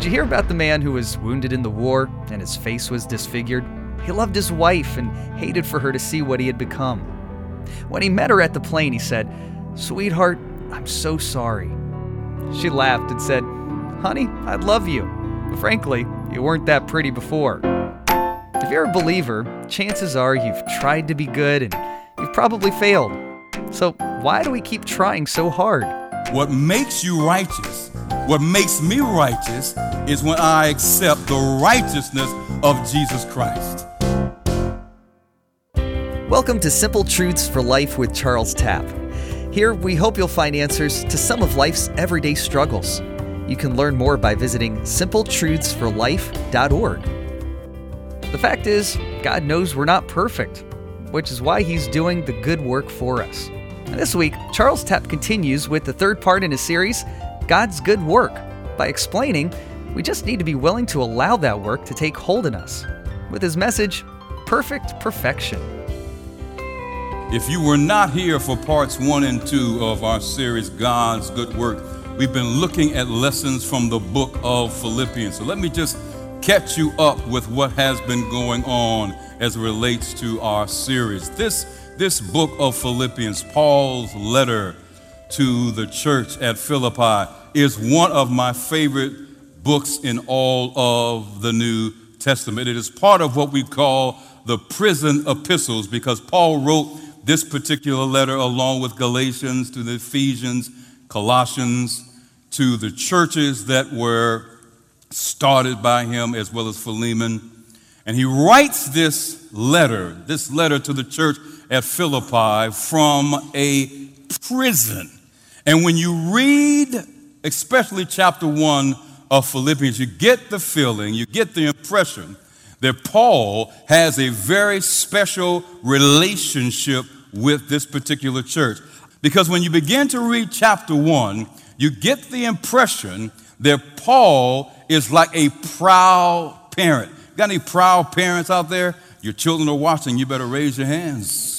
Did you hear about the man who was wounded in the war and his face was disfigured? He loved his wife and hated for her to see what he had become. When he met her at the plane, he said, "Sweetheart, I'm so sorry." She laughed and said, "Honey, I love you. Frankly, you weren't that pretty before." If you're a believer, chances are you've tried to be good and you've probably failed. So why do we keep trying so hard? What makes you righteous, what makes me righteous, is when I accept the righteousness of Jesus Christ. Welcome to Simple Truths for Life with Charles Tapp. Here, we hope you'll find answers to some of life's everyday struggles. You can learn more by visiting simpletruthsforlife.org. The fact is, God knows we're not perfect, which is why He's doing the good work for us. And this week, Charles Tapp continues with the third part in his series, God's Good Work, by explaining we just need to be willing to allow that work to take hold in us, with his message, Perfect Perfection. If you were not here for parts 1 and 2 of our series, God's Good Work, we've been looking at lessons from the book of Philippians. So let me just catch you up with what has been going on as it relates to our series. This book of Philippians, Paul's letter to the church at Philippi, is one of my favorite books in all of the New Testament. It is part of what we call the prison epistles, because Paul wrote this particular letter along with Galatians to the Ephesians, Colossians, to the churches that were started by him, as well as Philemon. And he writes this letter to the church at Philippi from a prison. And when you read, especially chapter 1 of Philippians, you get the feeling, you get the impression that Paul has a very special relationship with this particular church. Because when you begin to read chapter 1, you get the impression that Paul is like a proud parent. Got any proud parents out there? Your children are watching. You better raise your hands.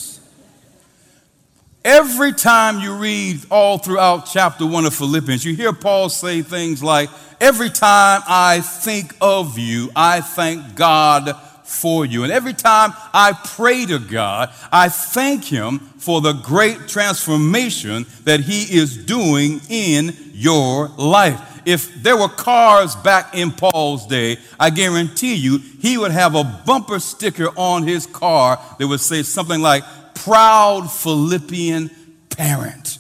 Every time you read all throughout chapter 1 of Philippians, you hear Paul say things like, "Every time I think of you, I thank God for you. And every time I pray to God, I thank Him for the great transformation that He is doing in your life." If there were cars back in Paul's day, I guarantee you he would have a bumper sticker on his car that would say something like, "Proud Philippian Parent."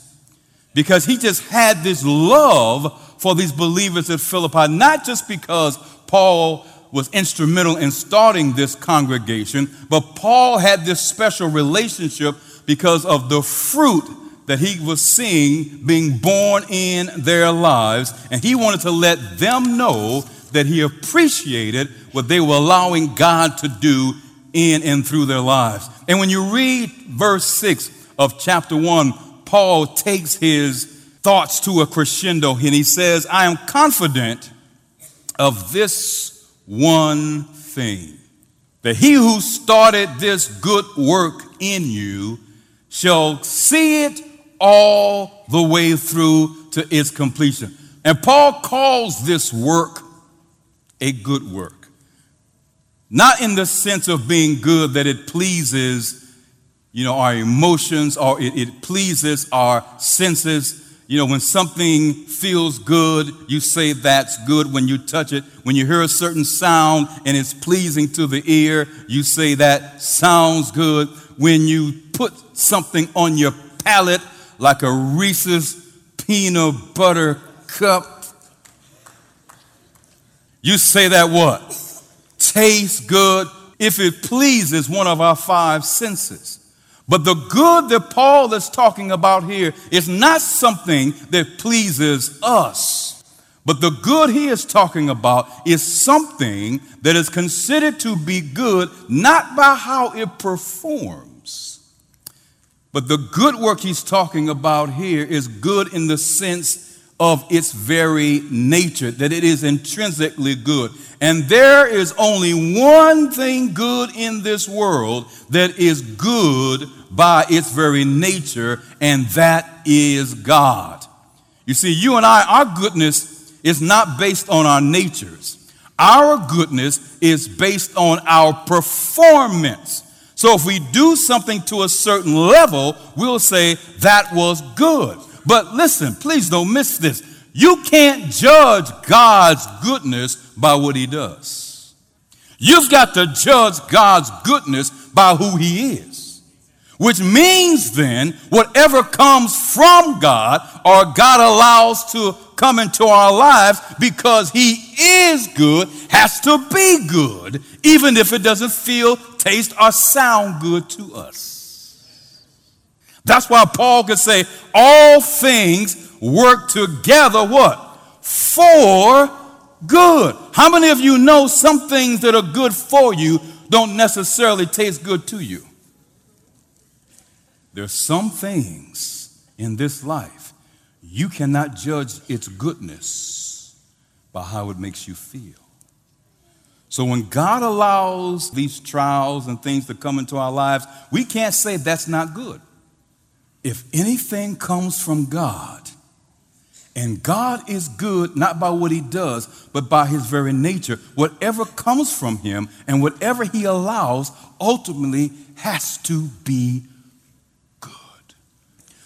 Because he just had this love for these believers at Philippi, not just because Paul was instrumental in starting this congregation, but Paul had this special relationship because of the fruit that he was seeing being born in their lives, and he wanted to let them know that he appreciated what they were allowing God to do in and through their lives. And when you read verse 6 of chapter 1, Paul takes his thoughts to a crescendo, and he says, "I am confident of this one thing, that He who started this good work in you shall see it all the way through to its completion." And Paul calls this work a good work, not in the sense of being good that it pleases, our emotions, or it pleases our senses. When something feels good, you say that's good. When you touch it, when you hear a certain sound and it's pleasing to the ear, you say that sounds good. When you put something on your palate, like a Reese's peanut butter cup, you say that what? Tastes good, if it pleases one of our 5 senses. But the good that Paul is talking about here is not something that pleases us, but the good he is talking about is something that is considered to be good, not by how it performs. But the good work he's talking about here is good in the sense of its very nature, that it is intrinsically good. And there is only one thing good in this world that is good by its very nature, and that is God. You see, you and I, our goodness is not based on our natures. Our goodness is based on our performance. So if we do something to a certain level, we'll say that was good. But listen, please don't miss this. You can't judge God's goodness by what he does. You've got to judge God's goodness by who he is, which means then whatever comes from God or God allows to come into our lives, because he is good, has to be good, even if it doesn't feel, taste, or sound good to us. That's why Paul could say all things work together, what? For good. How many of you know some things that are good for you don't necessarily taste good to you? There's some things in this life you cannot judge its goodness by how it makes you feel. So when God allows these trials and things to come into our lives, we can't say that's not good. If anything comes from God, and God is good not by what he does, but by his very nature, whatever comes from him and whatever he allows ultimately has to be good.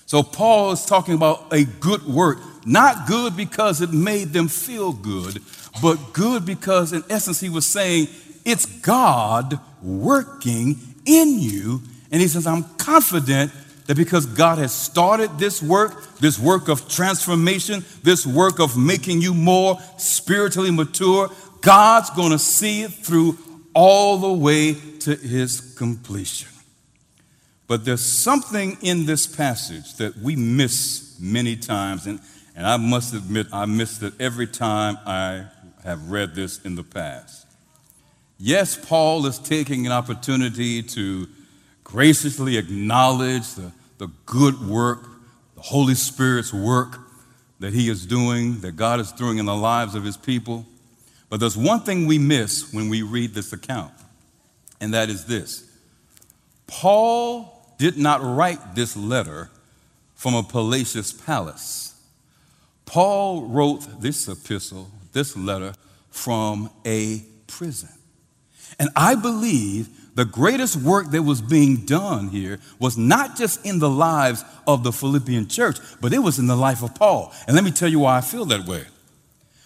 So Paul is talking about a good work, not good because it made them feel good, but good because in essence he was saying it's God working in you. And he says, I'm confident that because God has started this work of transformation, this work of making you more spiritually mature, God's going to see it through all the way to his completion. But there's something in this passage that we miss many times, and I must admit I missed it every time I have read this in the past. Yes, Paul is taking an opportunity to graciously acknowledge the good work, the Holy Spirit's work that he is doing, that God is doing in the lives of his people. But there's one thing we miss when we read this account, and that is this. Paul did not write this letter from a palatial palace. Paul wrote this epistle, this letter, from a prison. And I believe the greatest work that was being done here was not just in the lives of the Philippian church, but it was in the life of Paul. And let me tell you why I feel that way.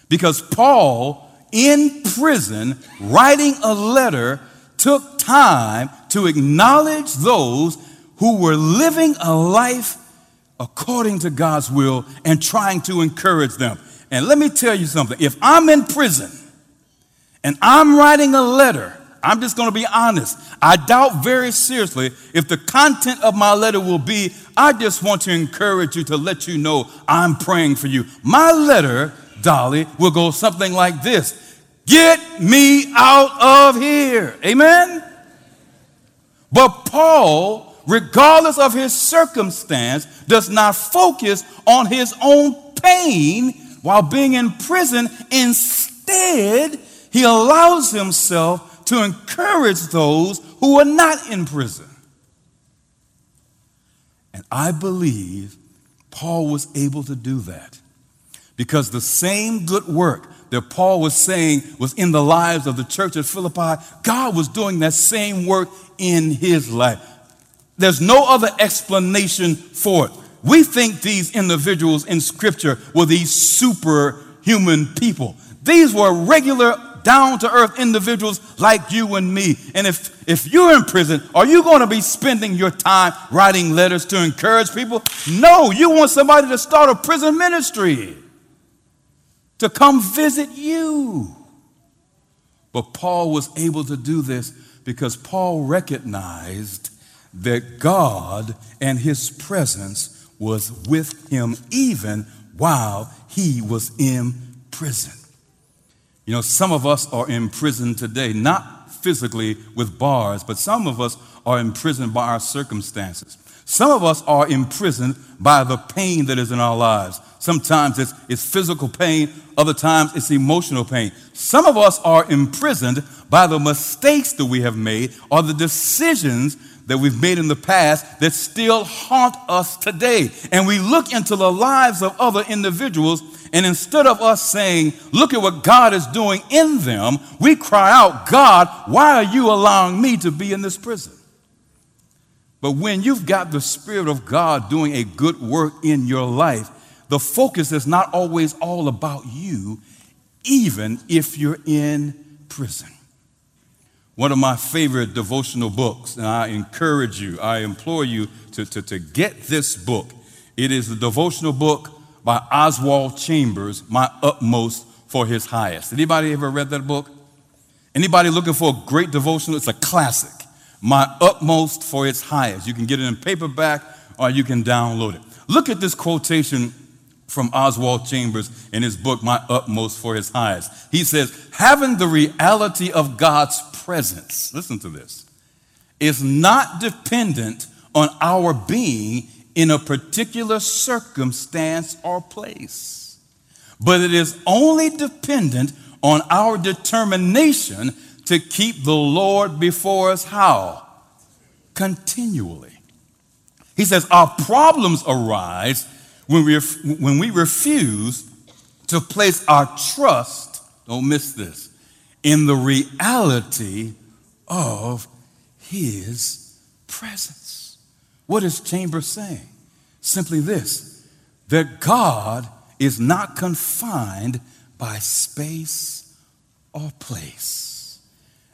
Because Paul, in prison, writing a letter, took time to acknowledge those who were living a life according to God's will and trying to encourage them. And let me tell you something. If I'm in prison and I'm writing a letter, I'm just going to be honest. I doubt very seriously if the content of my letter will be, I just want to encourage you to let you know I'm praying for you. My letter, Dolly, will go something like this. Get me out of here. Amen? But Paul, regardless of his circumstance, does not focus on his own pain while being in prison. Instead, he allows himself to encourage those who are not in prison. And I believe Paul was able to do that because the same good work that Paul was saying was in the lives of the church at Philippi, God was doing that same work in his life. There's no other explanation for it. We think these individuals in Scripture were these superhuman people. These were regular, down-to-earth individuals like you and me. And if you're in prison, are you going to be spending your time writing letters to encourage people? No, you want somebody to start a prison ministry to come visit you. But Paul was able to do this because Paul recognized that God and his presence was with him even while he was in prison. You know, some of us are in prison today, not physically with bars, but some of us are imprisoned by our circumstances. Some of us are imprisoned by the pain that is in our lives. Sometimes it's physical pain. Other times it's emotional pain. Some of us are imprisoned by the mistakes that we have made or the decisions that we've made in the past that still haunt us today. And we look into the lives of other individuals, and instead of us saying, look at what God is doing in them, we cry out, God, why are you allowing me to be in this prison? But when you've got the Spirit of God doing a good work in your life, the focus is not always all about you, even if you're in prison. One of my favorite devotional books, and I encourage you, I implore you to get this book. It is the devotional book by Oswald Chambers, My Utmost for His Highest. Anybody ever read that book? Anybody looking for a great devotional? It's a classic. My Utmost for Its Highest. You can get it in paperback or you can download it. Look at this quotation from Oswald Chambers in his book, My Utmost for His Highest. He says, having the reality of God's presence, listen to this, is not dependent on our being in a particular circumstance or place, but it is only dependent on our determination to keep the Lord before us, how? Continually. He says our problems arise when we refuse to place our trust, don't miss this, in the reality of His presence. What is Chambers saying? Simply this, that God is not confined by space or place.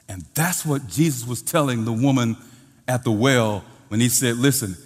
And that's what Jesus was telling the woman at the well when he said, listen,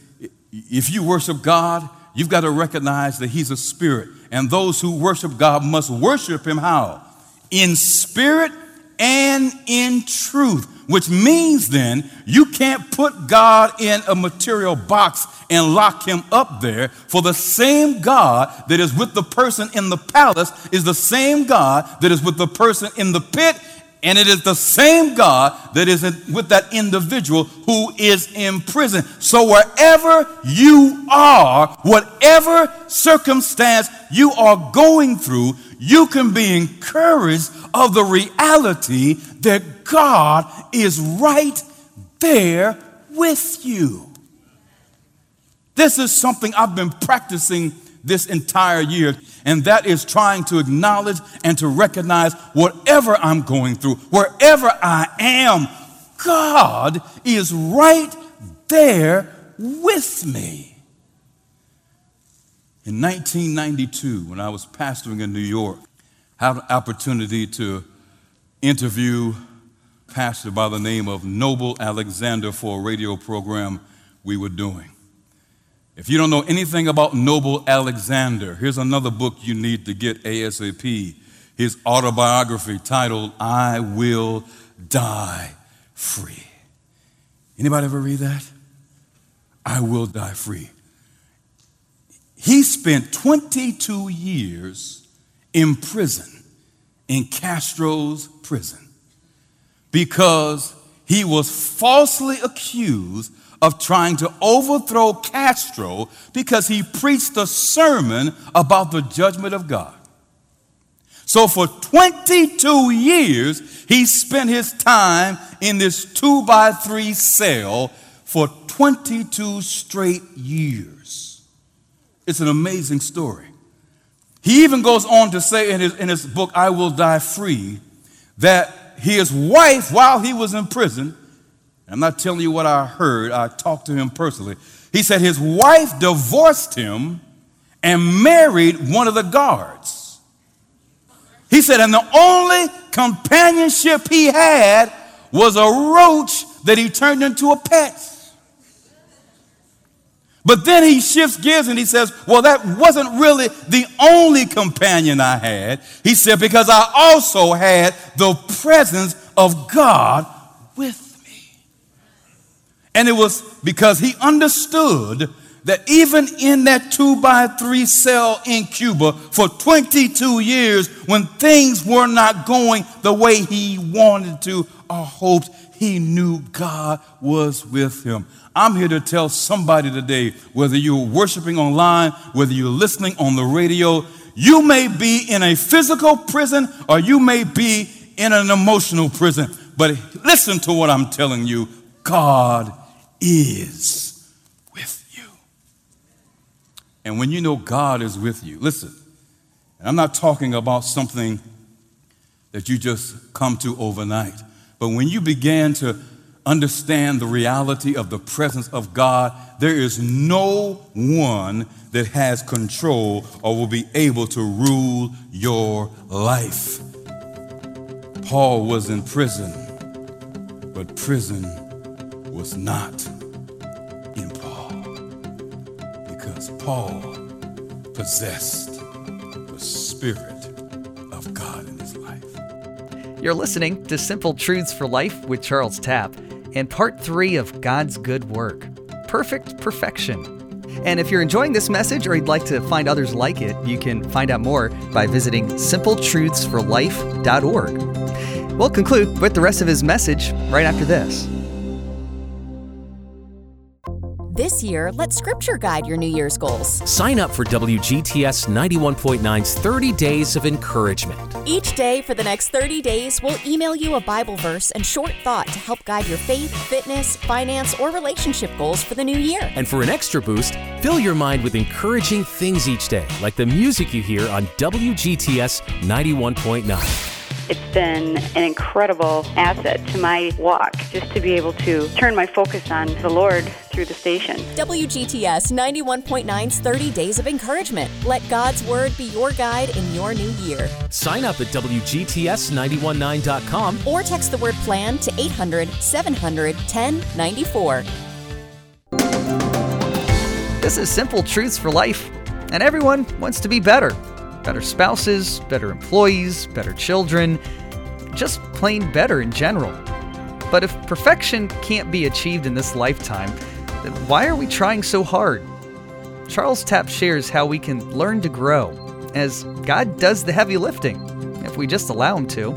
if you worship God, you've got to recognize that He's a spirit. And those who worship God must worship Him how? In spirit and in truth, which means then you can't put God in a material box and lock Him up there, for the same God that is with the person in the palace is the same God that is with the person in the pit. And it is the same God that is with that individual who is in prison. So wherever you are, whatever circumstance you are going through, you can be encouraged of the reality that God is right there with you. This is something I've been practicing this entire year, and that is trying to acknowledge and to recognize whatever I'm going through, wherever I am, God is right there with me. In 1992, when I was pastoring in New York, I had an opportunity to interview a pastor by the name of Noble Alexander for a radio program we were doing. If you don't know anything about Noble Alexander, here's another book you need to get ASAP, his autobiography titled, I Will Die Free. Anybody ever read that? I Will Die Free. He spent 22 years in prison, in Castro's prison, because he was falsely accused of trying to overthrow Castro because he preached a sermon about the judgment of God. So for 22 years, he spent his time in this 2x3 cell for 22 straight years. It's an amazing story. He even goes on to say in his book, I Will Die Free, that his wife, while he was in prison, I'm not telling you what I heard. I talked to him personally. He said his wife divorced him and married one of the guards. He said, and the only companionship he had was a roach that he turned into a pet. But then he shifts gears and he says, well, that wasn't really the only companion I had. He said, because I also had the presence of God with me. And it was because he understood that even in that 2x3 cell in Cuba for 22 years, when things were not going the way he wanted to or hoped, he knew God was with him. I'm here to tell somebody today, whether you're worshiping online, whether you're listening on the radio, you may be in a physical prison or you may be in an emotional prison. But listen to what I'm telling you. God is with you. And when you know God is with you, listen, and I'm not talking about something that you just come to overnight, but when you began to understand the reality of the presence of God, there is no one that has control or will be able to rule your life. Paul was in prison, but prison was not in Paul, because Paul possessed the Spirit of God in his life. You're listening to Simple Truths for Life with Charles Tapp, and part 3 of God's Good Work, Perfect Perfection. And if you're enjoying this message or you'd like to find others like it, you can find out more by visiting simpletruthsforlife.org. We'll conclude with the rest of his message right after this. This year, let Scripture guide your New Year's goals. Sign up for WGTS 91.9's 30 Days of Encouragement. Each day for the next 30 days, we'll email you a Bible verse and short thought to help guide your faith, fitness, finance, or relationship goals for the new year. And for an extra boost, fill your mind with encouraging things each day, like the music you hear on WGTS 91.9. It's been an incredible asset to my walk, just to be able to turn my focus on the Lord through the station. WGTS 91.9's 30 Days of Encouragement. Let God's Word be your guide in your new year. Sign up at WGTS919.com or text the word PLAN to 800-700-1094. This is Simple Truths for Life, and everyone wants to be better. Better spouses, better employees, better children, just plain better in general. But if perfection can't be achieved in this lifetime, then why are we trying so hard? Charles Tapp shares how we can learn to grow as God does the heavy lifting, if we just allow Him to,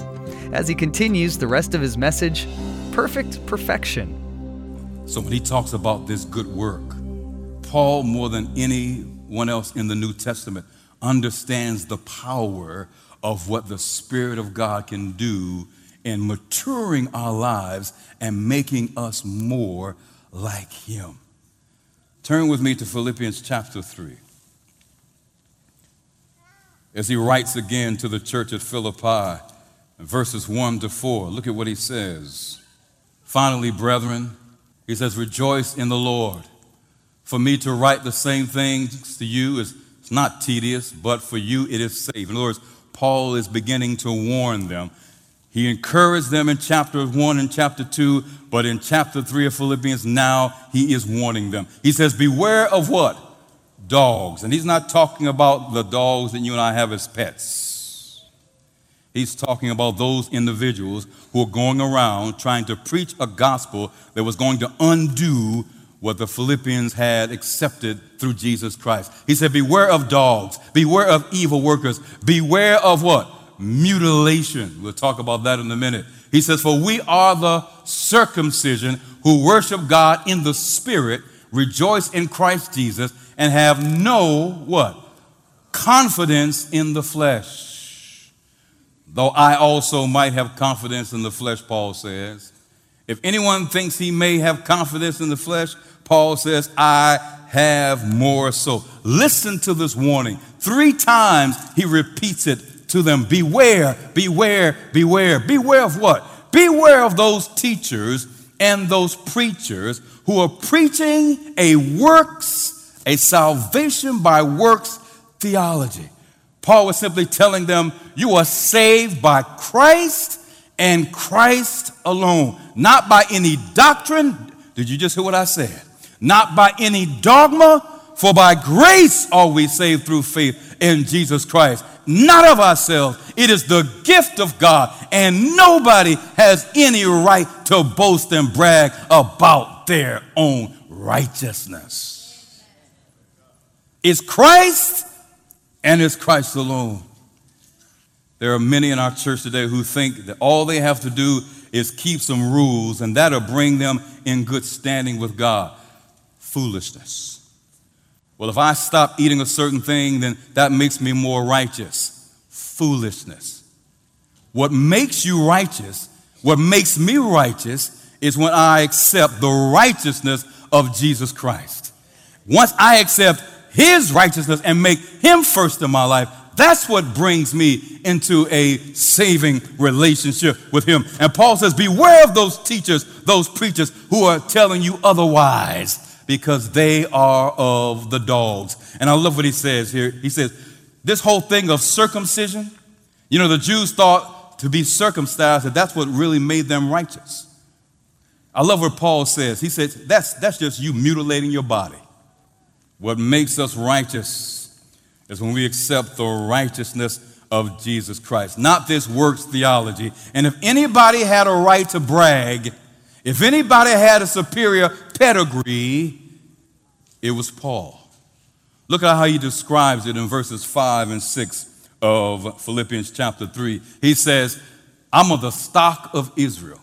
as he continues the rest of his message, Perfect Perfection. So when he talks about this good work, Paul, more than anyone else in the New Testament, understands the power of what the Spirit of God can do in maturing our lives and making us more like Him. Turn with me to Philippians chapter 3. As he writes again to the church at Philippi, verses 1-4, look at what he says. Finally, brethren, he says, rejoice in the Lord. For me to write the same things to you is not tedious, but for you it is safe. In other words, Paul is beginning to warn them. He encouraged them in chapter 1 and chapter 2, but in chapter 3 of Philippians, now he is warning them. He says, beware of what? Dogs. And he's not talking about the dogs that you and I have as pets. He's talking about those individuals who are going around trying to preach a gospel that was going to undo what the Philippians had accepted through Jesus Christ. He said, beware of dogs, beware of evil workers, beware of what? Mutilation. We'll talk about that in a minute. He says, for we are the circumcision who worship God in the Spirit, rejoice in Christ Jesus, and have no what? Confidence in the flesh. Though I also might have confidence in the flesh, Paul says. If anyone thinks he may have confidence in the flesh, Paul says, I have more so. Listen to this warning. 3 times he repeats it to them. Beware, beware, beware. Beware of what? Beware of those teachers and those preachers who are preaching a salvation by works theology. Paul was simply telling them, you are saved by Christ and Christ alone, not by any doctrine. Did you just hear what I said? Not by any dogma, for by grace are we saved through faith in Jesus Christ, not of ourselves. It is the gift of God, and nobody has any right to boast and brag about their own righteousness. It's Christ, and it's Christ alone. There are many in our church today who think that all they have to do is keep some rules, and that'll bring them in good standing with God. Foolishness. Well, if I stop eating a certain thing, then that makes me more righteous. Foolishness. What makes you righteous, what makes me righteous, is when I accept the righteousness of Jesus Christ. Once I accept his righteousness and make him first in my life, that's what brings me into a saving relationship with him. And Paul says, beware of those teachers, those preachers who are telling you otherwise, because they are of the dogs. And I love what he says here. He says, this whole thing of circumcision, you know, the Jews thought to be circumcised, that that's what really made them righteous. I love what Paul says. He says, that's just you mutilating your body. What makes us righteous is when we accept the righteousness of Jesus Christ, not this works theology. And if anybody had a right to brag, if anybody had a superior pedigree, it was Paul. Look at how he describes it in verses 5 and 6 of Philippians chapter 3. He says, I'm of the stock of Israel.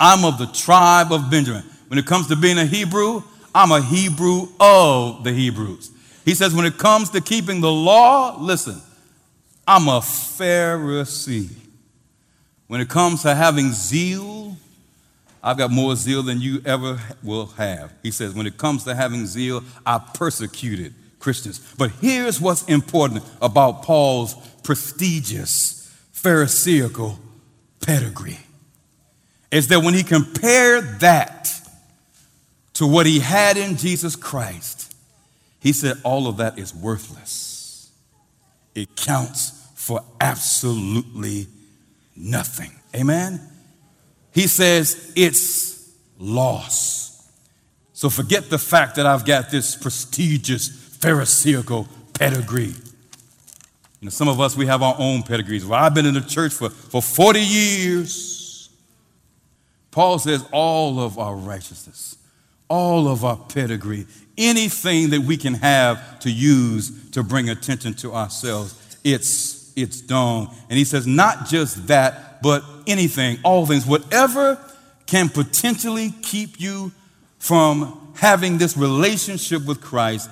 I'm of the tribe of Benjamin. When it comes to being a Hebrew, I'm a Hebrew of the Hebrews. He says, when it comes to keeping the law, listen, I'm a Pharisee. When it comes to having zeal, I've got more zeal than you ever will have. He says, when it comes to having zeal, I persecuted Christians. But here's what's important about Paul's prestigious Pharisaical pedigree, is that when he compared that to what he had in Jesus Christ, he said, all of that is worthless. It counts for absolutely nothing. Amen? He says, it's loss. So forget the fact that I've got this prestigious Pharisaical pedigree. You know, some of us, we have our own pedigrees. Well, I've been in the church for 40 years. Paul says all of our righteousness, all of our pedigree, anything that we can have to use to bring attention to ourselves, it's done. And he says, not just that, but anything, all things, whatever can potentially keep you from having this relationship with Christ,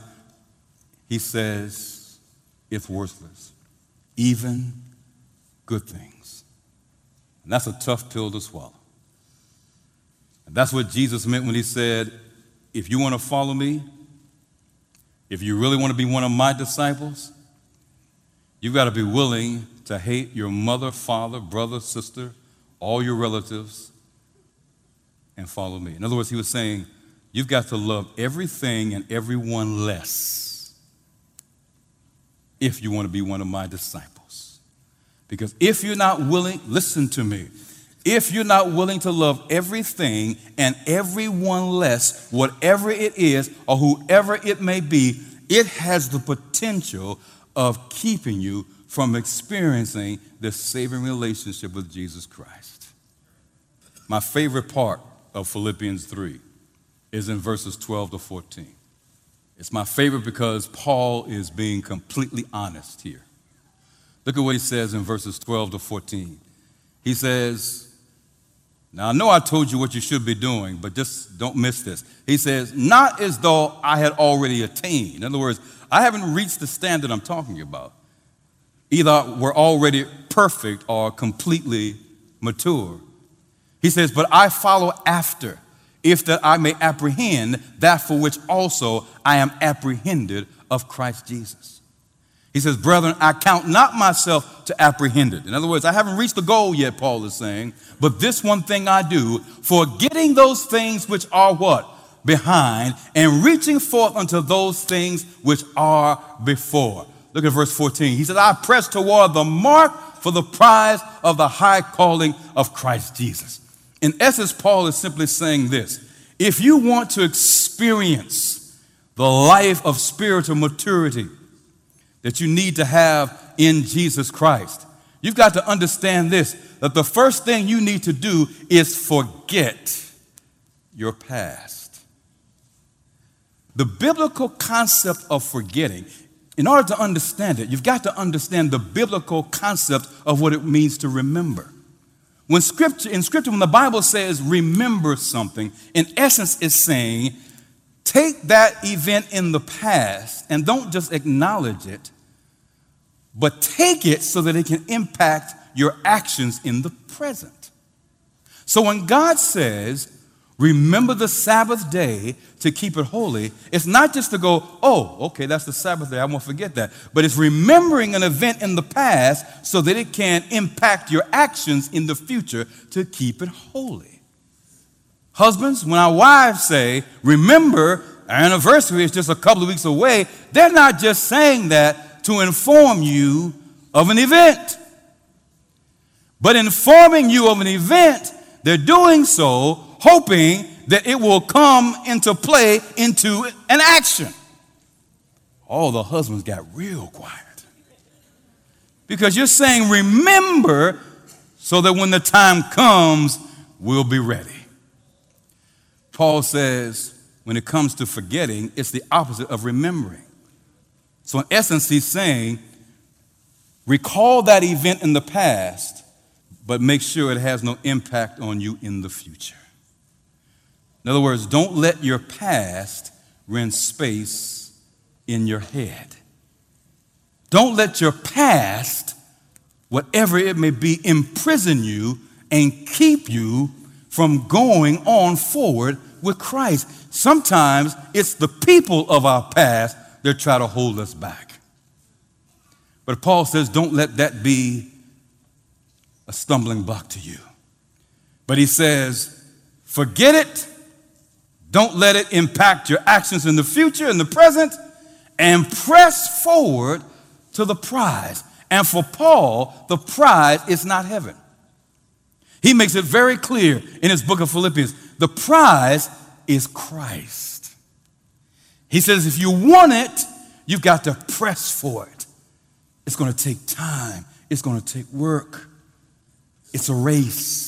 he says, it's worthless, even good things. And that's a tough pill to swallow. And that's what Jesus meant when he said, if you want to follow me, if you really want to be one of my disciples, you've got to be willing to hate your mother, father, brother, sister, all your relatives, and follow me. In other words, he was saying, you've got to love everything and everyone less if you want to be one of my disciples. Because if you're not willing, listen to me, if you're not willing to love everything and everyone less, whatever it is or whoever it may be, it has the potential of keeping you from experiencing this saving relationship with Jesus Christ. My favorite part of Philippians 3 is in verses 12 to 14. It's my favorite because Paul is being completely honest here. Look at what he says in verses 12 to 14. He says, now, I know I told you what you should be doing, but just don't miss this. He says, not as though I had already attained. In other words, I haven't reached the standard I'm talking about. Either we're already perfect or completely mature. He says, but I follow after, if that I may apprehend that for which also I am apprehended of Christ Jesus. He says, brethren, I count not myself to apprehend it. In other words, I haven't reached the goal yet, Paul is saying, but this one thing I do, forgetting those things which are what? Behind, and reaching forth unto those things which are before. Look at verse 14. He says, I press toward the mark for the prize of the high calling of Christ Jesus. In essence, Paul is simply saying this. If you want to experience the life of spiritual maturity that you need to have in Jesus Christ, you've got to understand this, that the first thing you need to do is forget your past. The biblical concept of forgetting, in order to understand it, you've got to understand the biblical concept of what it means to remember. When the Bible says remember something, in essence it's saying take that event in the past and don't just acknowledge it, but take it so that it can impact your actions in the present. So when God says, remember the Sabbath day to keep it holy, it's not just to go, oh, okay, that's the Sabbath day, I won't forget that. But it's remembering an event in the past so that it can impact your actions in the future to keep it holy. Husbands, when our wives say, remember, our anniversary is just a couple of weeks away, they're not just saying that to inform you of an event. But informing you of an event, they're doing so hoping that it will come into play into an action. All the husbands got real quiet. Because you're saying remember so that when the time comes, we'll be ready. Paul says when it comes to forgetting, it's the opposite of remembering. So in essence, he's saying recall that event in the past, but make sure it has no impact on you in the future. In other words, don't let your past rent space in your head. Don't let your past, whatever it may be, imprison you and keep you from going on forward with Christ. Sometimes it's the people of our past that try to hold us back. But Paul says, don't let that be a stumbling block to you. But he says, forget it. Don't let it impact your actions in the future, in the present, and press forward to the prize. And for Paul, the prize is not heaven. He makes it very clear in his book of Philippians. The prize is Christ. He says, if you want it, you've got to press for it. It's going to take time. It's going to take work. It's a race.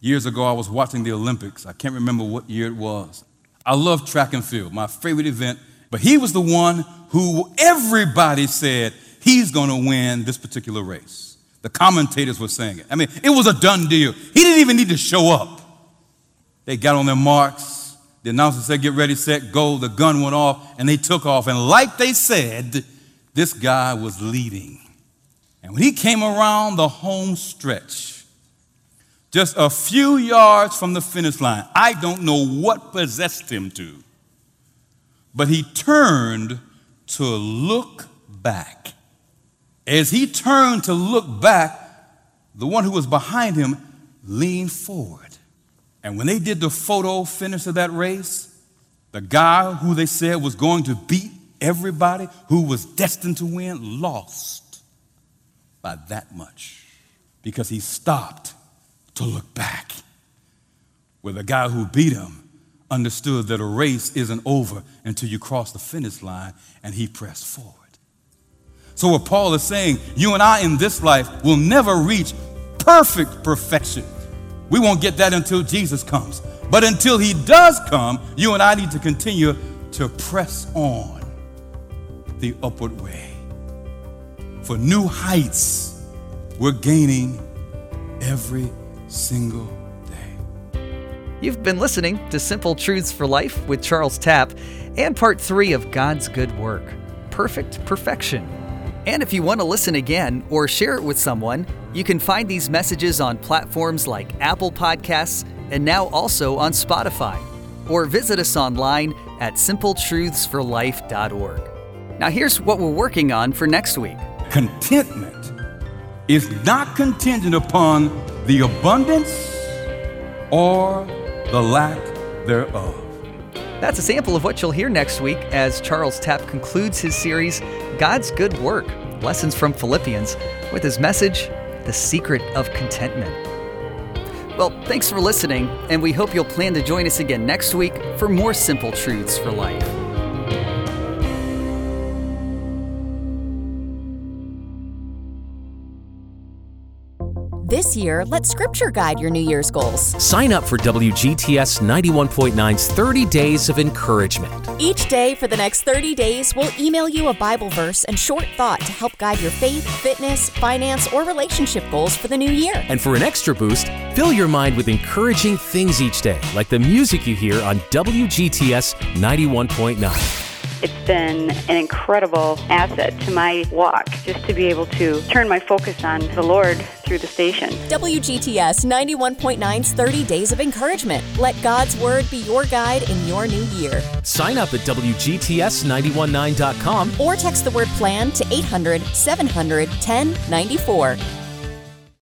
Years ago, I was watching the Olympics. I can't remember what year it was. I love track and field, my favorite event. But he was the one who everybody said, he's going to win this particular race. The commentators were saying it. I mean, it was a done deal. He didn't even need to show up. They got on their marks. The announcer said, get ready, set, go. The gun went off, and they took off. And like they said, this guy was leading. And when he came around the home stretch, just a few yards from the finish line, I don't know what possessed him to, but he turned to look back. As he turned to look back, the one who was behind him leaned forward. And when they did the photo finish of that race, the guy who they said was going to beat everybody, who was destined to win, lost by that much because he stopped to look back, where the guy who beat him understood that a race isn't over until you cross the finish line, and he pressed forward. So what Paul is saying, you and I in this life will never reach perfect perfection. We won't get that until Jesus comes. But until he does come, you and I need to continue to press on the upward way. For new heights we're gaining every single day. You've been listening to Simple Truths for Life with Charles Tapp and part 3 of God's Good Work, Perfect Perfection. And if you want to listen again or share it with someone, you can find these messages on platforms like Apple Podcasts and now also on Spotify. Or visit us online at simpletruthsforlife.org. Now here's what we're working on for next week. Contentment is not contingent upon the abundance or the lack thereof. That's a sample of what you'll hear next week as Charles Tapp concludes his series, God's Good Work, Lessons from Philippians, with his message, The Secret of Contentment. Well, thanks for listening, and we hope you'll plan to join us again next week for more Simple Truths for Life. This year, let Scripture guide your New Year's goals. Sign up for WGTS 91.9's 30 Days of Encouragement. Each day for the next 30 days, we'll email you a Bible verse and short thought to help guide your faith, fitness, finance, or relationship goals for the new year. And for an extra boost, fill your mind with encouraging things each day, like the music you hear on WGTS 91.9. It's been an incredible asset to my walk, just to be able to turn my focus on the Lord through the station. WGTS 91.9's 30 Days of Encouragement. Let God's Word be your guide in your new year. Sign up at WGTS919.com or text the word PLAN to 800-700-1094.